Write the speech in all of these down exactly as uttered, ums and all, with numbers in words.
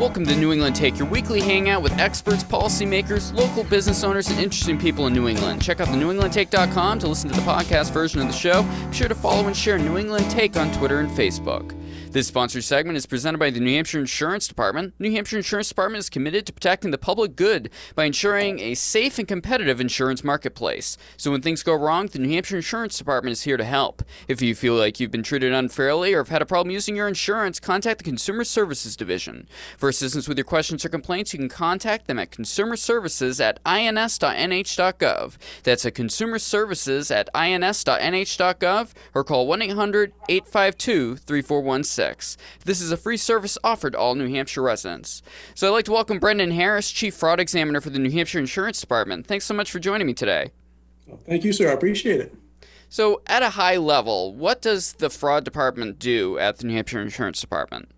Welcome to New England Take, your weekly hangout with experts, policymakers, local business owners, and interesting people in New England. Check out the New England Take dot com to listen to the podcast version of the show. Be sure to follow and share New England Take on Twitter and Facebook. This sponsored segment is presented by the New Hampshire Insurance Department. The New Hampshire Insurance Department is committed to protecting the public good by ensuring a safe and competitive insurance marketplace. So when things go wrong, the New Hampshire Insurance Department is here to help. If you feel like you've been treated unfairly or have had a problem using your insurance, contact the Consumer Services Division. For assistance with your questions or complaints, you can contact them at consumer services at ins dot n h dot gov. That's at consumer services at ins dot n h dot gov or call one eight hundred eight five two three four one six. This is a free service offered to all New Hampshire residents. So I'd like to welcome Brendhan Harris, Chief Fraud Examiner for the New Hampshire Insurance Department. Thanks so much for joining me today. Well, thank you, sir. I appreciate it. So at a high level, what does the fraud department do at the New Hampshire Insurance Department?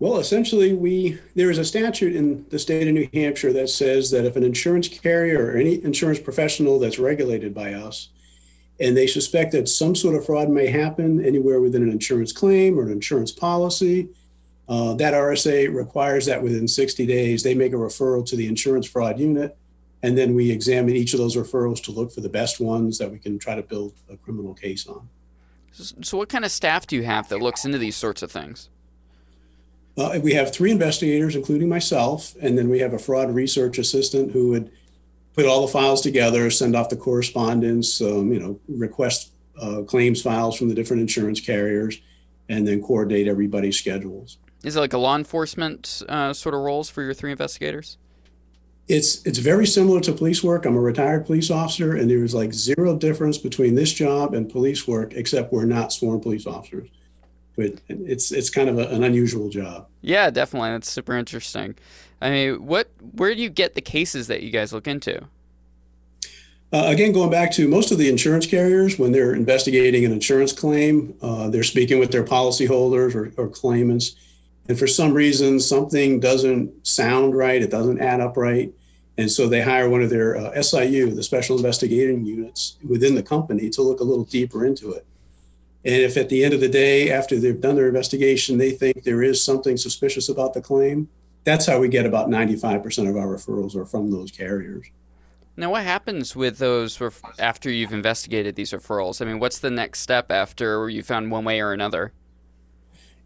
Well, essentially, we there is a statute in the state of New Hampshire that says that if an insurance carrier or any insurance professional that's regulated by us and they suspect that some sort of fraud may happen anywhere within an insurance claim or an insurance policy, uh, that R S A requires that within sixty days, they make a referral to the insurance fraud unit. And then we examine each of those referrals to look for the best ones that we can try to build a criminal case on. So what kind of staff do you have that looks into these sorts of things? Uh, we have three investigators, including myself, and then we have a fraud research assistant who would put all the files together, send off the correspondence, um, you know, request uh, claims files from the different insurance carriers, and then coordinate everybody's schedules. Is it like a law enforcement uh, sort of roles for your three investigators? It's it's very similar to police work. I'm a retired police officer, and there is like zero difference between this job and police work, except we're not sworn police officers. But it's it's kind of a, an unusual job. Yeah, definitely. That's super interesting. I mean, what where do you get the cases that you guys look into? Uh, again, going back to most of the insurance carriers, when they're investigating an insurance claim, uh, they're speaking with their policyholders or, or claimants. And for some reason, something doesn't sound right. It doesn't add up right. And so they hire one of their uh, S I U, the special investigating units within the company, to look a little deeper into it. And if at the end of the day, after they've done their investigation, they think there is something suspicious about the claim, that's how we get about ninety-five percent of our referrals are from those carriers. Now, what happens with those ref- after you've investigated these referrals? I mean, what's the next step after you found one way or another?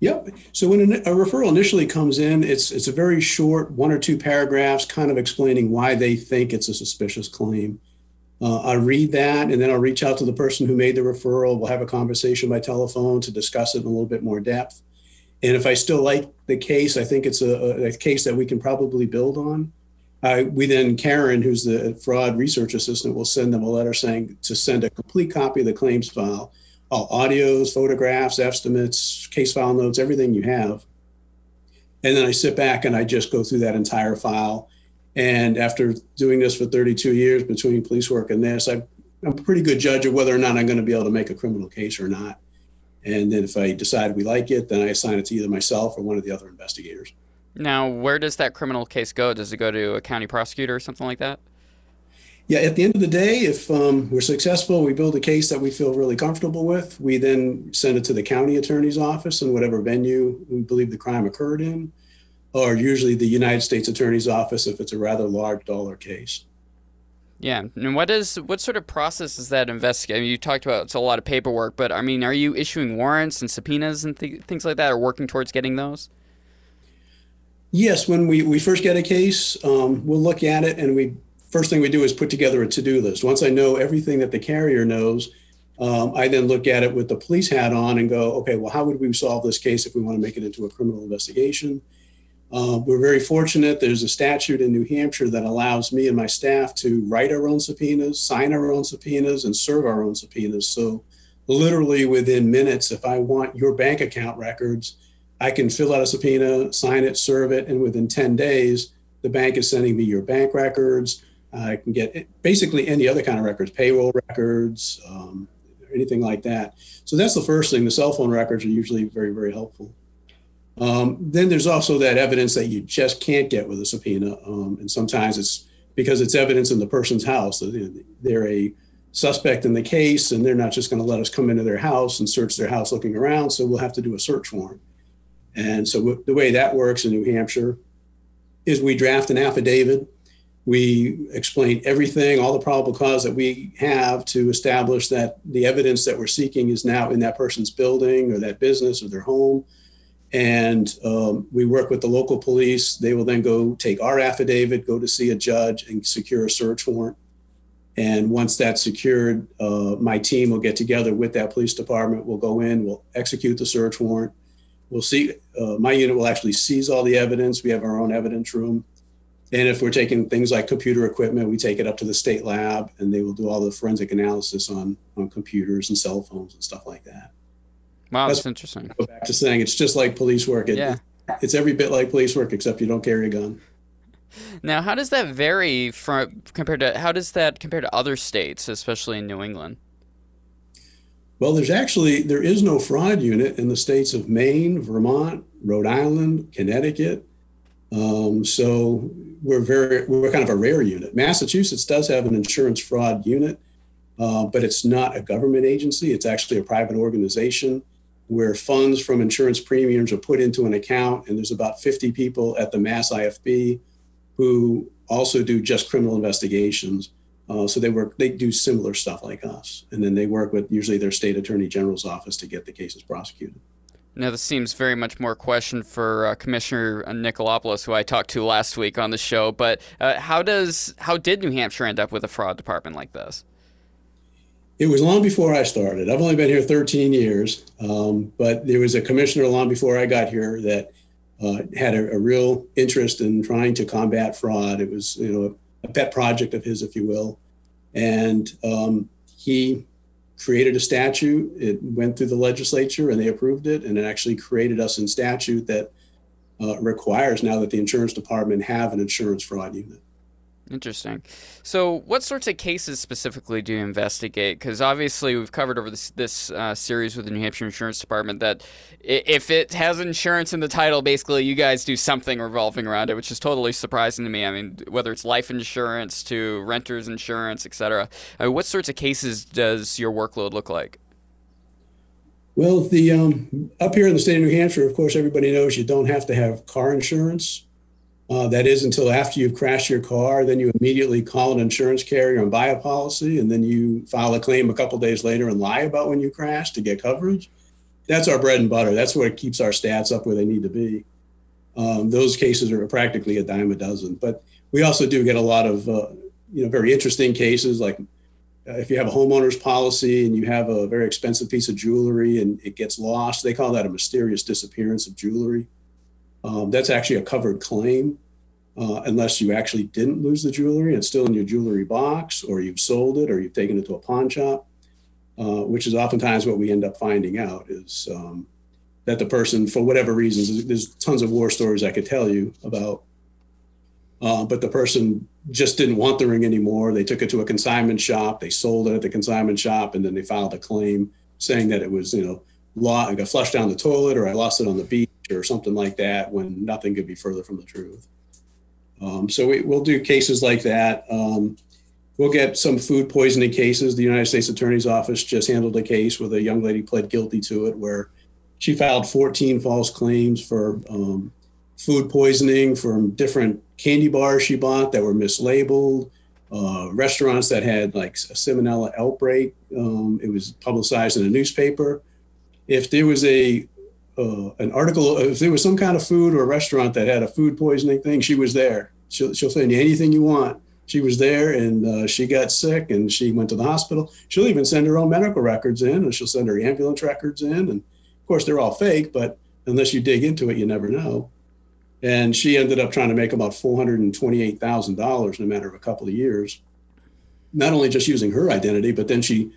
Yep. So when a referral initially comes in, it's it's a very short one or two paragraphs kind of explaining why they think it's a suspicious claim. Uh, I read that, and then I'll reach out to the person who made the referral. We'll have a conversation by telephone to discuss it in a little bit more depth. And if I still like the case, I think it's a, a case that we can probably build on. I, we then, Karen, who's the fraud research assistant, will send them a letter saying to send a complete copy of the claims file, all audios, photographs, estimates, case file notes, everything you have. And then I sit back and I just go through that entire file. And after doing this for thirty-two years between police work and this, I, I'm a pretty good judge of whether or not I'm going to be able to make a criminal case or not. And then if I decide we like it, then I assign it to either myself or one of the other investigators. Now, where does that criminal case go? Does it go to a county prosecutor or something like that? Yeah, at the end of the day, if um, we're successful, we build a case that we feel really comfortable with. We then send it to the county attorney's office in whatever venue we believe the crime occurred in, or usually the United States Attorney's Office if it's a rather large dollar case. Yeah, and what is what sort of process is that investigate? I mean, you talked about it's a lot of paperwork, but I mean, are you issuing warrants and subpoenas and th- things like that, or working towards getting those? Yes, when we, we first get a case, um, we'll look at it, and we first thing we do is put together a to-do list. Once I know everything that the carrier knows, um, I then look at it with the police hat on and go, okay, well, how would we solve this case if we want to make it into a criminal investigation? Uh, we're very fortunate. There's a statute in New Hampshire that allows me and my staff to write our own subpoenas, sign our own subpoenas, and serve our own subpoenas. So literally within minutes, if I want your bank account records, I can fill out a subpoena, sign it, serve it, and within ten days, the bank is sending me your bank records. I can get basically any other kind of records, payroll records, um, anything like that. So that's the first thing. The cell phone records are usually very, very helpful. Um, then there's also that evidence that you just can't get with a subpoena. Um, and sometimes it's because it's evidence in the person's house. They're a suspect in the case, and they're not just going to let us come into their house and search their house looking around. So we'll have to do a search warrant. And so the way that works in New Hampshire is we draft an affidavit. We explain everything, all the probable cause that we have to establish that the evidence that we're seeking is now in that person's building or that business or their home. And um, we work with the local police. They will then go take our affidavit, go to see a judge and secure a search warrant. And once that's secured, uh, my team will get together with that police department. We'll go in, we'll execute the search warrant. We'll see, uh, my unit will actually seize all the evidence. We have our own evidence room. And if we're taking things like computer equipment, we take it up to the state lab and they will do all the forensic analysis on, on computers and cell phones and stuff like that. Wow, that's, that's interesting. Go back to saying it's just like police work. It, yeah. It's every bit like police work, except you don't carry a gun. Now, how does that vary from compared to how does that compare to other states, especially in New England? Well, there's actually there is no fraud unit in the states of Maine, Vermont, Rhode Island, Connecticut. Um, so we're very we're kind of a rare unit. Massachusetts does have an insurance fraud unit, uh, but it's not a government agency. It's actually a private organization where funds from insurance premiums are put into an account. And there's about fifty people at the Mass I F B who also do just criminal investigations. Uh, so they work they do similar stuff like us. And then they work with usually their state attorney general's office to get the cases prosecuted. Now, this seems very much more a question for uh, Commissioner Nicolopoulos, who I talked to last week on the show. But uh, how does how did New Hampshire end up with a fraud department like this? It was long before I started. I've only been here thirteen years, um, but there was a commissioner long before I got here that uh, had a, a real interest in trying to combat fraud. It was, you know, a pet project of his, if you will, and um, he. created a statute. It went through the legislature and they approved it, and it actually created us in statute that uh, requires now that the insurance department have an insurance fraud unit. Interesting. So what sorts of cases specifically do you investigate? Because obviously we've covered over this, this uh, series with the New Hampshire Insurance Department that if it has insurance in the title, basically you guys do something revolving around it, which is totally surprising to me. I mean, whether it's life insurance to renter's insurance, et cetera. I mean, what sorts of cases does your workload look like? Well, the um, up here in the state of New Hampshire, of course, everybody knows you don't have to have car insurance. Uh, that is until after you've crashed your car, then you immediately call an insurance carrier and buy a policy, and then you file a claim a couple days later and lie about when you crashed to get coverage. That's our bread and butter. That's what keeps our stats up where they need to be. Um, those cases are practically a dime a dozen. But we also do get a lot of, uh, you know, very interesting cases, like if you have a homeowner's policy and you have a very expensive piece of jewelry and it gets lost, they call that a mysterious disappearance of jewelry. Um, that's actually a covered claim, uh, unless you actually didn't lose the jewelry. It's still in your jewelry box, or you've sold it, or you've taken it to a pawn shop, uh, which is oftentimes what we end up finding out is um, that the person, for whatever reasons, there's tons of war stories I could tell you about, uh, but the person just didn't want the ring anymore. They took it to a consignment shop. They sold it at the consignment shop, and then they filed a claim saying that it was, you know, I got flushed down the toilet, or I lost it on the beach, or something like that, when nothing could be further from the truth. Um, so we, we'll do cases like that. Um, we'll get some food poisoning cases. The United States Attorney's Office just handled a case where a young lady pled guilty to it, where she filed fourteen false claims for um, food poisoning from different candy bars she bought that were mislabeled, uh, restaurants that had like a salmonella outbreak. Um, it was publicized in a newspaper. If there was a uh, an article, if there was some kind of food or a restaurant that had a food poisoning thing, she was there. She'll, she'll send you anything you want. She was there, and uh, she got sick and she went to the hospital. She'll even send her own medical records in, and she'll send her ambulance records in. And of course, they're all fake, but unless you dig into it, you never know. And she ended up trying to make about four hundred twenty-eight thousand dollars in a matter of a couple of years, not only just using her identity, but then she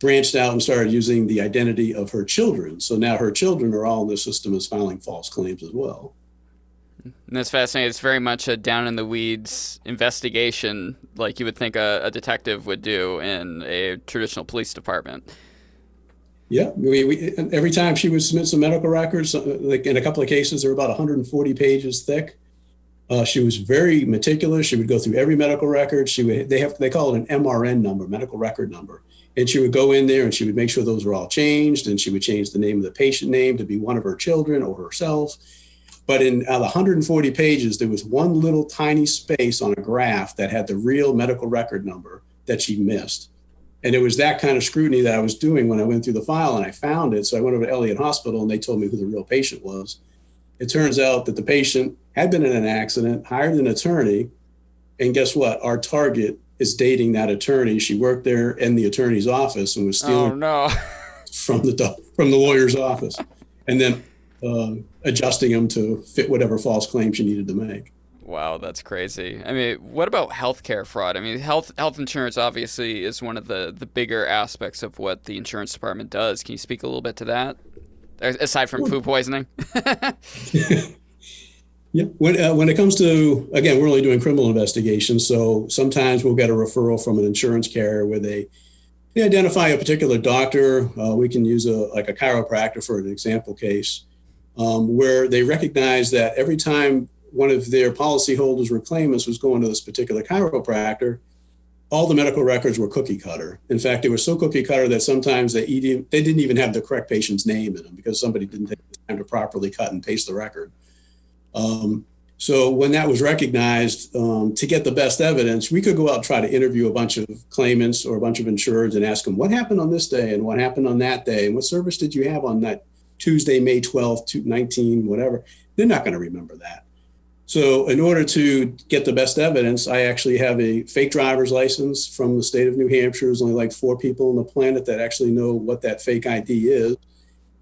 branched out and started using the identity of her children. So now her children are all in the system as filing false claims as well. And that's fascinating. It's very much a down in the weeds investigation, like you would think a, a detective would do in a traditional police department. Yeah, we, we, every time she would submit some medical records, like in a couple of cases, they're about one hundred forty pages thick. Uh, she was very meticulous. She would go through every medical record. She would, they have, they call it an M R N number, medical record number. And she would go in there and she would make sure those were all changed, and she would change the name of the patient name to be one of her children or herself. But in out of one hundred forty pages, there was one little tiny space on a graph that had the real medical record number that she missed. And it was that kind of scrutiny that I was doing when I went through the file, and I found it. So I went over to Elliott Hospital and they told me who the real patient was. It turns out that the patient had been in an accident, hired an attorney, and guess what? Our target is dating that attorney. She worked there in the attorney's office and was stealing oh, no. from the from the lawyer's office, and then uh, adjusting them to fit whatever false claim she needed to make. Wow, that's crazy. I mean, what about healthcare fraud? I mean, health health insurance obviously is one of the, the bigger aspects of what the insurance department does. Can you speak a little bit to that, aside from food poisoning? Yeah, when, uh, when it comes to, again, we're only doing criminal investigations, so sometimes we'll get a referral from an insurance carrier where they, they identify a particular doctor. Uh, we can use a like a chiropractor for an example case, um, where they recognize that every time one of their policyholders or claimants was going to this particular chiropractor, all the medical records were cookie cutter. In fact, they were so cookie cutter that sometimes they, they didn't even have the correct patient's name in them because somebody didn't take the time to properly cut and paste the record. Um, so when that was recognized, um, to get the best evidence, we could go out and try to interview a bunch of claimants or a bunch of insureds and ask them, what happened on this day and what happened on that day? And what service did you have on that Tuesday, May twelfth, nineteen, whatever? They're not going to remember that. So in order to get the best evidence, I actually have a fake driver's license from the state of New Hampshire. There's only like four people on the planet that actually know what that fake I D is.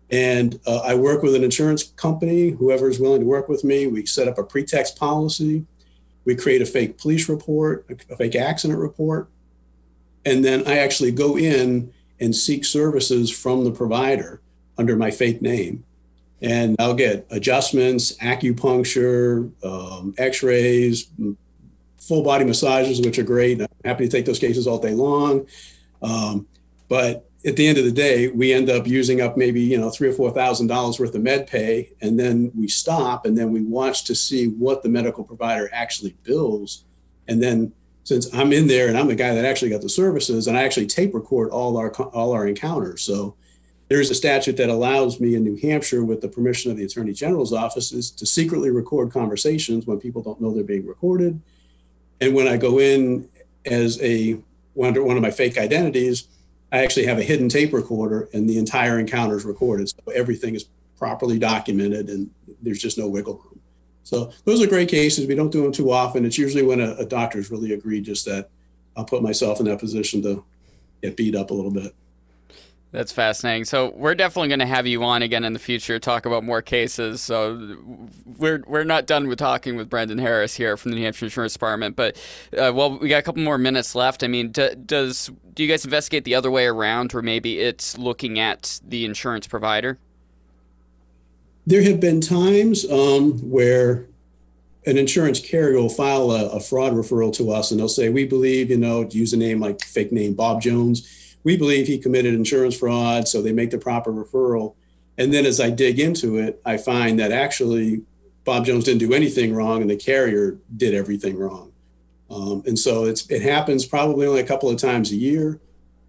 And uh, I work with an insurance company, whoever is willing to work with me. We set up a pretext policy. We create a fake police report, a fake accident report. And then I actually go in and seek services from the provider under my fake name. And I'll get adjustments, acupuncture, um, x-rays, full body massages, which are great. I'm happy to take those cases all day long. Um, but at the end of the day, we end up using up maybe, you know, three or four thousand dollars worth of med pay, and then we stop and then we watch to see what the medical provider actually bills. And then since I'm in there and I'm the guy that actually got the services, and I actually tape record all our all our encounters. So there's a statute that allows me in New Hampshire, with the permission of the Attorney General's offices, to secretly record conversations when people don't know they're being recorded. And when I go in as a under one of my fake identities, I actually have a hidden tape recorder, and the entire encounter is recorded. So everything is properly documented and there's just no wiggle room. So those are great cases. We don't do them too often. It's usually when a, a doctor's really egregious that I'll put myself in that position to get beat up a little bit. That's fascinating. So we're definitely going to have you on again in the future, talk about more cases. So we're we're not done with talking with Brendhan Harris here from the New Hampshire Insurance Department. But, uh, well, we got a couple more minutes left. I mean, d does do you guys investigate the other way around, where maybe it's looking at the insurance provider? There have been times um, where an insurance carrier will file a, a fraud referral to us, and they'll say, we believe, you know, use a name like fake name Bob Jones. We believe he committed insurance fraud, so they make the proper referral. And then as I dig into it, I find that actually Bob Jones didn't do anything wrong and the carrier did everything wrong. Um, and so it's, it happens probably only a couple of times a year,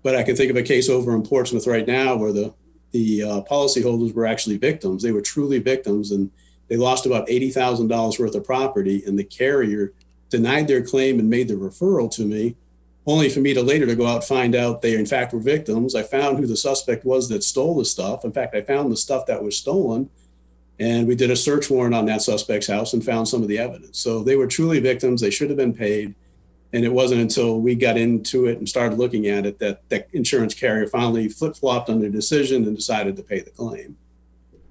but I can think of a case over in Portsmouth right now where the, the uh, policyholders were actually victims. They were truly victims, and they lost about eighty thousand dollars worth of property, and the carrier denied their claim and made the referral to me, only for me to later to go out and find out they in fact were victims. I found who the suspect was that stole the stuff. In fact, I found the stuff that was stolen, and we did a search warrant on that suspect's house and found some of the evidence. So they were truly victims. They should have been paid. And it wasn't until we got into it and started looking at it that that insurance carrier finally flip-flopped on their decision and decided to pay the claim.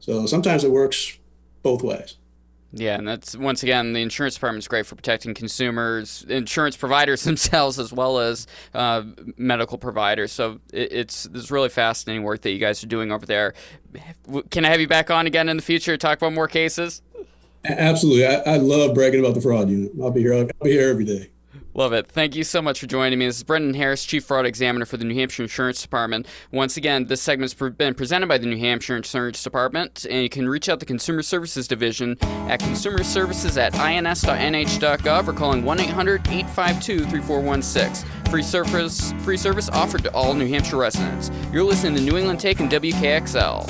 So sometimes it works both ways. Yeah, and that's, once again, the insurance department is great for protecting consumers, insurance providers themselves, as well as uh, medical providers. So it, it's, it's really fascinating work that you guys are doing over there. Can I have you back on again in the future to talk about more cases? Absolutely. I, I love bragging about the fraud unit. I'll be here. I'll be here every day. Love it. Thank you so much for joining me. This is Brendhan Harris, Chief Fraud Examiner for the New Hampshire Insurance Department. Once again, this segment's been presented by the New Hampshire Insurance Department, and you can reach out to the Consumer Services Division at consumer services at ins dot n h dot gov or calling one eight hundred, eight five two, three four one six. Free service, free service offered to all New Hampshire residents. You're listening to New England Take and W K X L.